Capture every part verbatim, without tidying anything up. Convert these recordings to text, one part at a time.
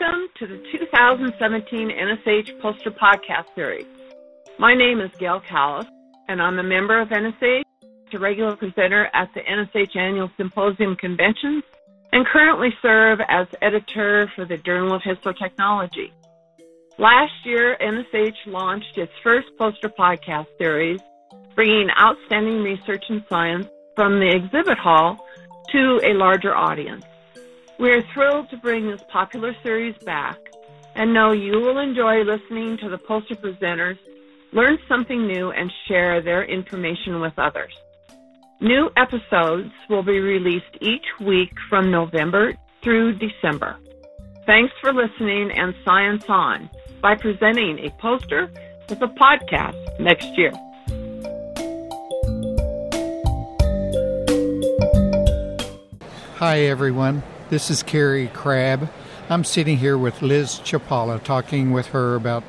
Welcome to the two thousand seventeen N S H Poster Podcast Series. My name is Gail Callis, and I'm a member of N S H, a regular presenter at the N S H Annual Symposium Conventions, and currently serve as editor for the Journal of Histotechnology. Last year, N S H launched its first Poster Podcast Series, bringing outstanding research in science from the exhibit hall to a larger audience. We are thrilled to bring this popular series back and know you will enjoy listening to the poster presenters, learn something new, and share their information with others. New episodes will be released each week from November through December. Thanks for listening, and Science On by presenting a poster with a podcast next year. Hi, everyone. This is Carrie Crabb. I'm sitting here with Liz Chapala, talking with her about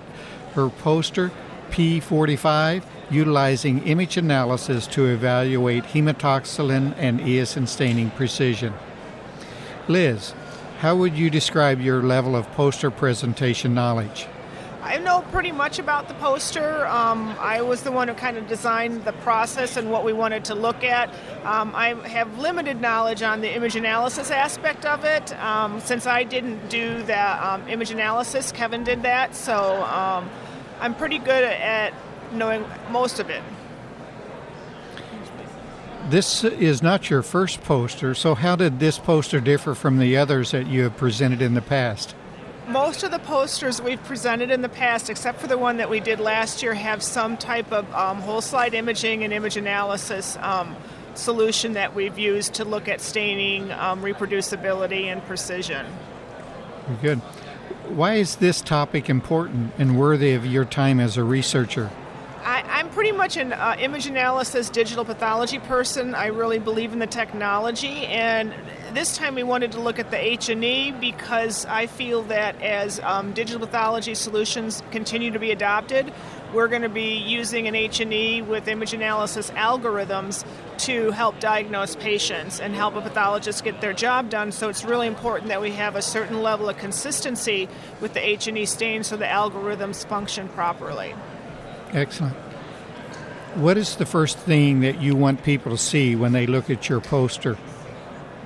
her poster, P forty-five, utilizing image analysis to evaluate hematoxylin and eosin staining precision. Liz, how would you describe your level of poster presentation knowledge? I know pretty much about the poster. Um, I was the one who kind of designed the process and what we wanted to look at. Um, I have limited knowledge on the image analysis aspect of it. Um, since I didn't do the um, image analysis, Kevin did that, so um, I'm pretty good at knowing most of it. This is not your first poster, so how did this poster differ from the others that you have presented in the past? Most of the posters we've presented in the past, except for the one that we did last year, have some type of um, whole slide imaging and image analysis um, solution that we've used to look at staining, um, reproducibility, and precision. Good. Why is this topic important and worthy of your time as a researcher? I, I'm pretty much an uh, image analysis, digital pathology person. I really believe in the technology, and this time we wanted to look at the H and E because I feel that as um, digital pathology solutions continue to be adopted, we're going to be using an H and E with image analysis algorithms to help diagnose patients and help a pathologist get their job done. So it's really important that we have a certain level of consistency with the H and E stain so the algorithms function properly. Excellent. What is the first thing that you want people to see when they look at your poster?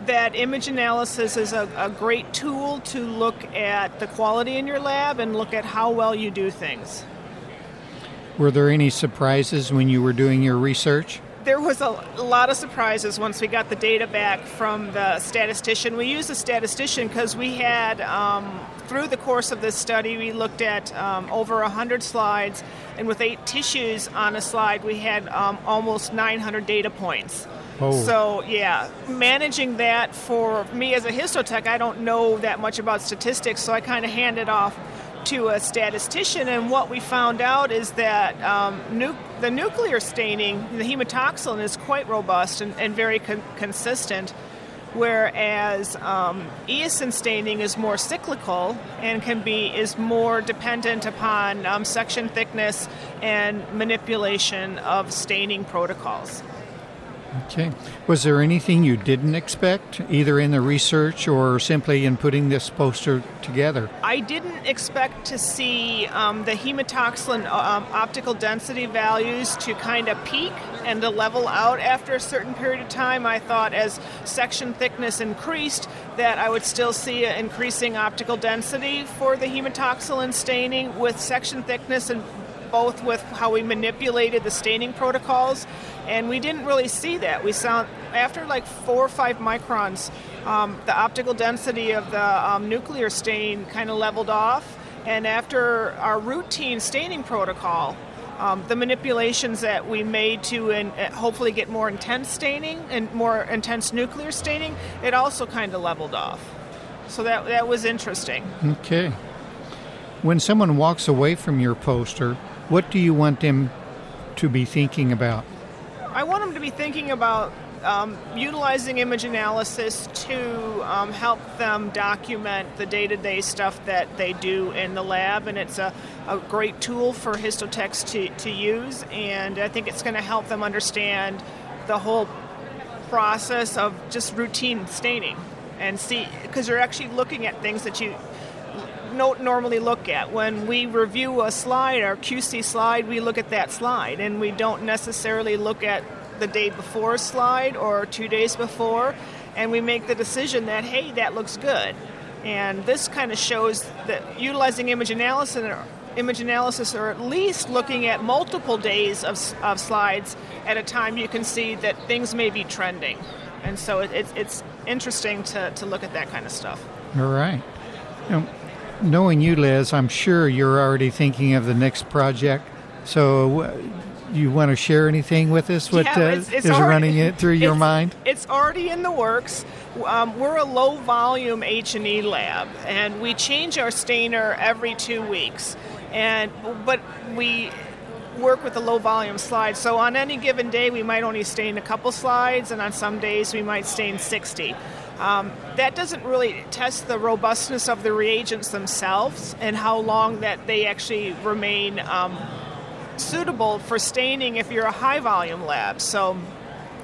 That image analysis is a, a great tool to look at the quality in your lab and look at how well you do things. Were there any surprises when you were doing your research? There was a lot of surprises once we got the data back from the statistician. We used a statistician because we had, um, through the course of this study, we looked at um, over one hundred slides, and with eight tissues on a slide, we had um, almost nine hundred data points. Oh. So, yeah, managing that for me as a histotech, I don't know that much about statistics, so I kind of hand it off to a statistician, and what we found out is that um, nu- the nuclear staining, the hematoxylin, is quite robust and, and very con- consistent, whereas um, eosin staining is more cyclical and can be is more dependent upon um, section thickness and manipulation of staining protocols. Okay. Was there anything you didn't expect, either in the research or simply in putting this poster together? I didn't expect to see um, the hematoxylin um, optical density values to kind of peak and to level out after a certain period of time. I thought as section thickness increased that I would still see an increasing optical density for the hematoxylin staining with section thickness, and both with how we manipulated the staining protocols, and we didn't really see that. We saw after like four or five microns, um, the optical density of the um, nuclear stain kind of leveled off, and after our routine staining protocol, um, the manipulations that we made to and uh, hopefully get more intense staining and more intense nuclear staining, it also kind of leveled off. So that that was interesting. Okay. When someone walks away from your poster, what do you want them to be thinking about? I want them to be thinking about um, utilizing image analysis to um, help them document the day-to-day stuff that they do in the lab, and it's a, a great tool for histotechs to, to use, and I think it's going to help them understand the whole process of just routine staining and see, because you're actually looking at things that you don't normally look at. When we review a slide, our Q C slide, we look at that slide, and we don't necessarily look at the day before slide or two days before, and we make the decision that, hey, that looks good. And this kind of shows that utilizing image analysis or image analysis, or at least looking at multiple days of, of slides at a time, you can see that things may be trending. And so it, it, it's interesting to, to look at that kind of stuff. All right. Now, knowing you, Liz, I'm sure you're already thinking of the next project. So uh, you want to share anything with us? What yeah, it's, it's uh, is already, running it through your it's, mind? It's already in the works. Um, we're a low-volume H and E lab, and we change our stainer every two weeks. And but we work with a low volume slide, so on any given day we might only stain a couple slides, and on some days we might stain sixty. Um, that doesn't really test the robustness of the reagents themselves and how long that they actually remain um, suitable for staining if you're a high volume lab. So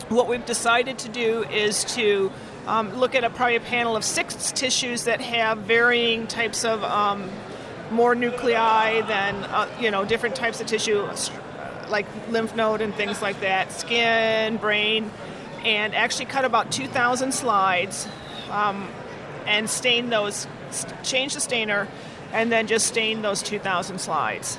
what we've decided to do is to um, look at a, probably a panel of six tissues that have varying types of um, more nuclei than, uh, you know, different types of tissue, like lymph node and things like that, skin, brain, and actually cut about two thousand slides um, and stain those, st- change the stainer, and then just stain those two thousand slides.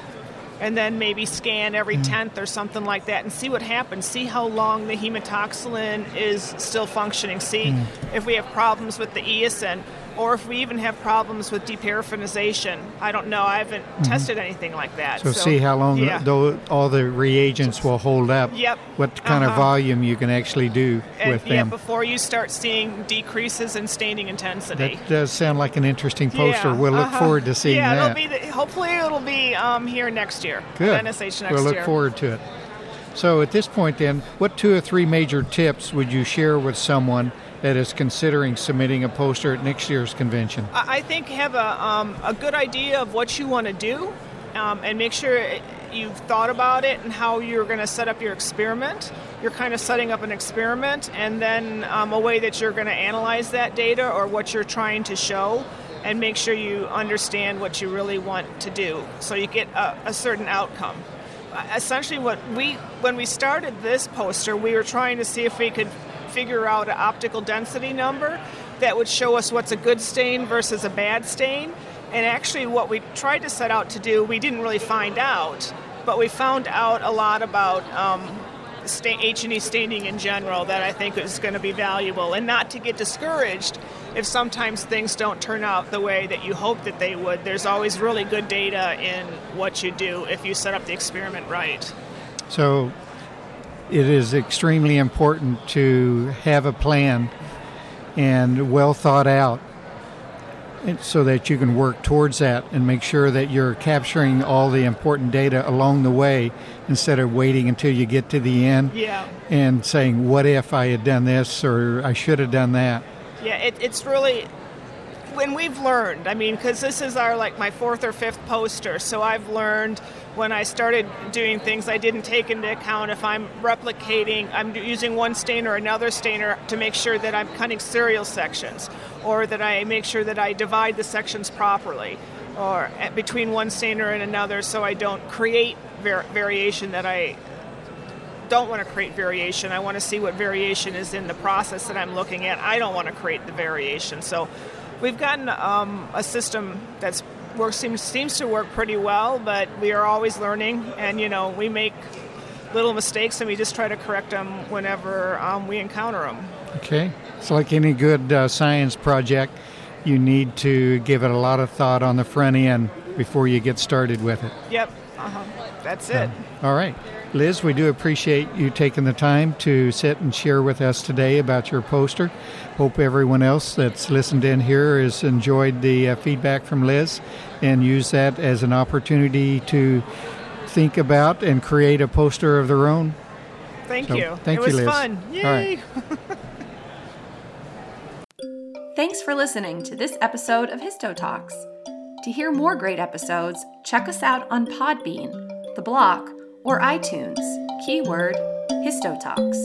And then maybe scan every tenth or something like that and see what happens. See how long the hematoxylin is still functioning. See mm. if we have problems with the eosin, or if we even have problems with deparafffinization. I don't know. I haven't mm-hmm. tested anything like that. So, so see how long yeah. the, all the reagents will hold up, yep. what kind uh-huh. of volume you can actually do and, with them. Yeah, before you start seeing decreases in staining intensity. That does sound like an interesting poster. Yeah. We'll uh-huh. look forward to seeing yeah, that. Yeah, it'll be the, hopefully it'll be um, here next year. Good. N S H next year. We'll look year. forward to it. So at this point then, what two or three major tips would you share with someone that is considering submitting a poster at next year's convention? I think have a um, a good idea of what you want to do, um, and make sure you've thought about it and how you're going to set up your experiment. You're kind of setting up an experiment, and then um, a way that you're going to analyze that data or what you're trying to show, and make sure you understand what you really want to do so you get a, a certain outcome. Essentially, what we when we started this poster, we were trying to see if we could figure out an optical density number that would show us what's a good stain versus a bad stain. And actually what we tried to set out to do, we didn't really find out, but we found out a lot about um, sta- H and E staining in general that I think is going to be valuable, and not to get discouraged if sometimes things don't turn out the way that you hope that they would. There's always really good data in what you do if you set up the experiment right. So it is extremely important to have a plan and well thought out so that you can work towards that and make sure that you're capturing all the important data along the way instead of waiting until you get to the end yeah. and saying, what if I had done this or I should have done that? Yeah, it, it's really... when we've learned, I mean, because this is our, like, my fourth or fifth poster, so I've learned when I started doing things, I didn't take into account if I'm replicating, I'm using one stain or another stainer to make sure that I'm cutting serial sections, or that I make sure that I divide the sections properly, or between one stainer and another, so I don't create var- variation that I don't want to create variation. I want to see what variation is in the process that I'm looking at. I don't want to create the variation, so... We've gotten um, a system that seems, seems to work pretty well, but we are always learning, and, you know, we make little mistakes, and we just try to correct them whenever um, we encounter them. Okay. It's like any good uh, science project. You need to give it a lot of thought on the front end before you get started with it. Yep. Uh-huh. That's it. Um, all right. Liz, we do appreciate you taking the time to sit and share with us today about your poster. Hope everyone else that's listened in here has enjoyed the uh, feedback from Liz and used that as an opportunity to think about and create a poster of their own. Thank so, you. Thank it you, was Liz. Fun. Yay! All right. Thanks for listening to this episode of Histo Talks. To hear more great episodes, check us out on Podbean, The Block, or iTunes, keyword Histo Talks.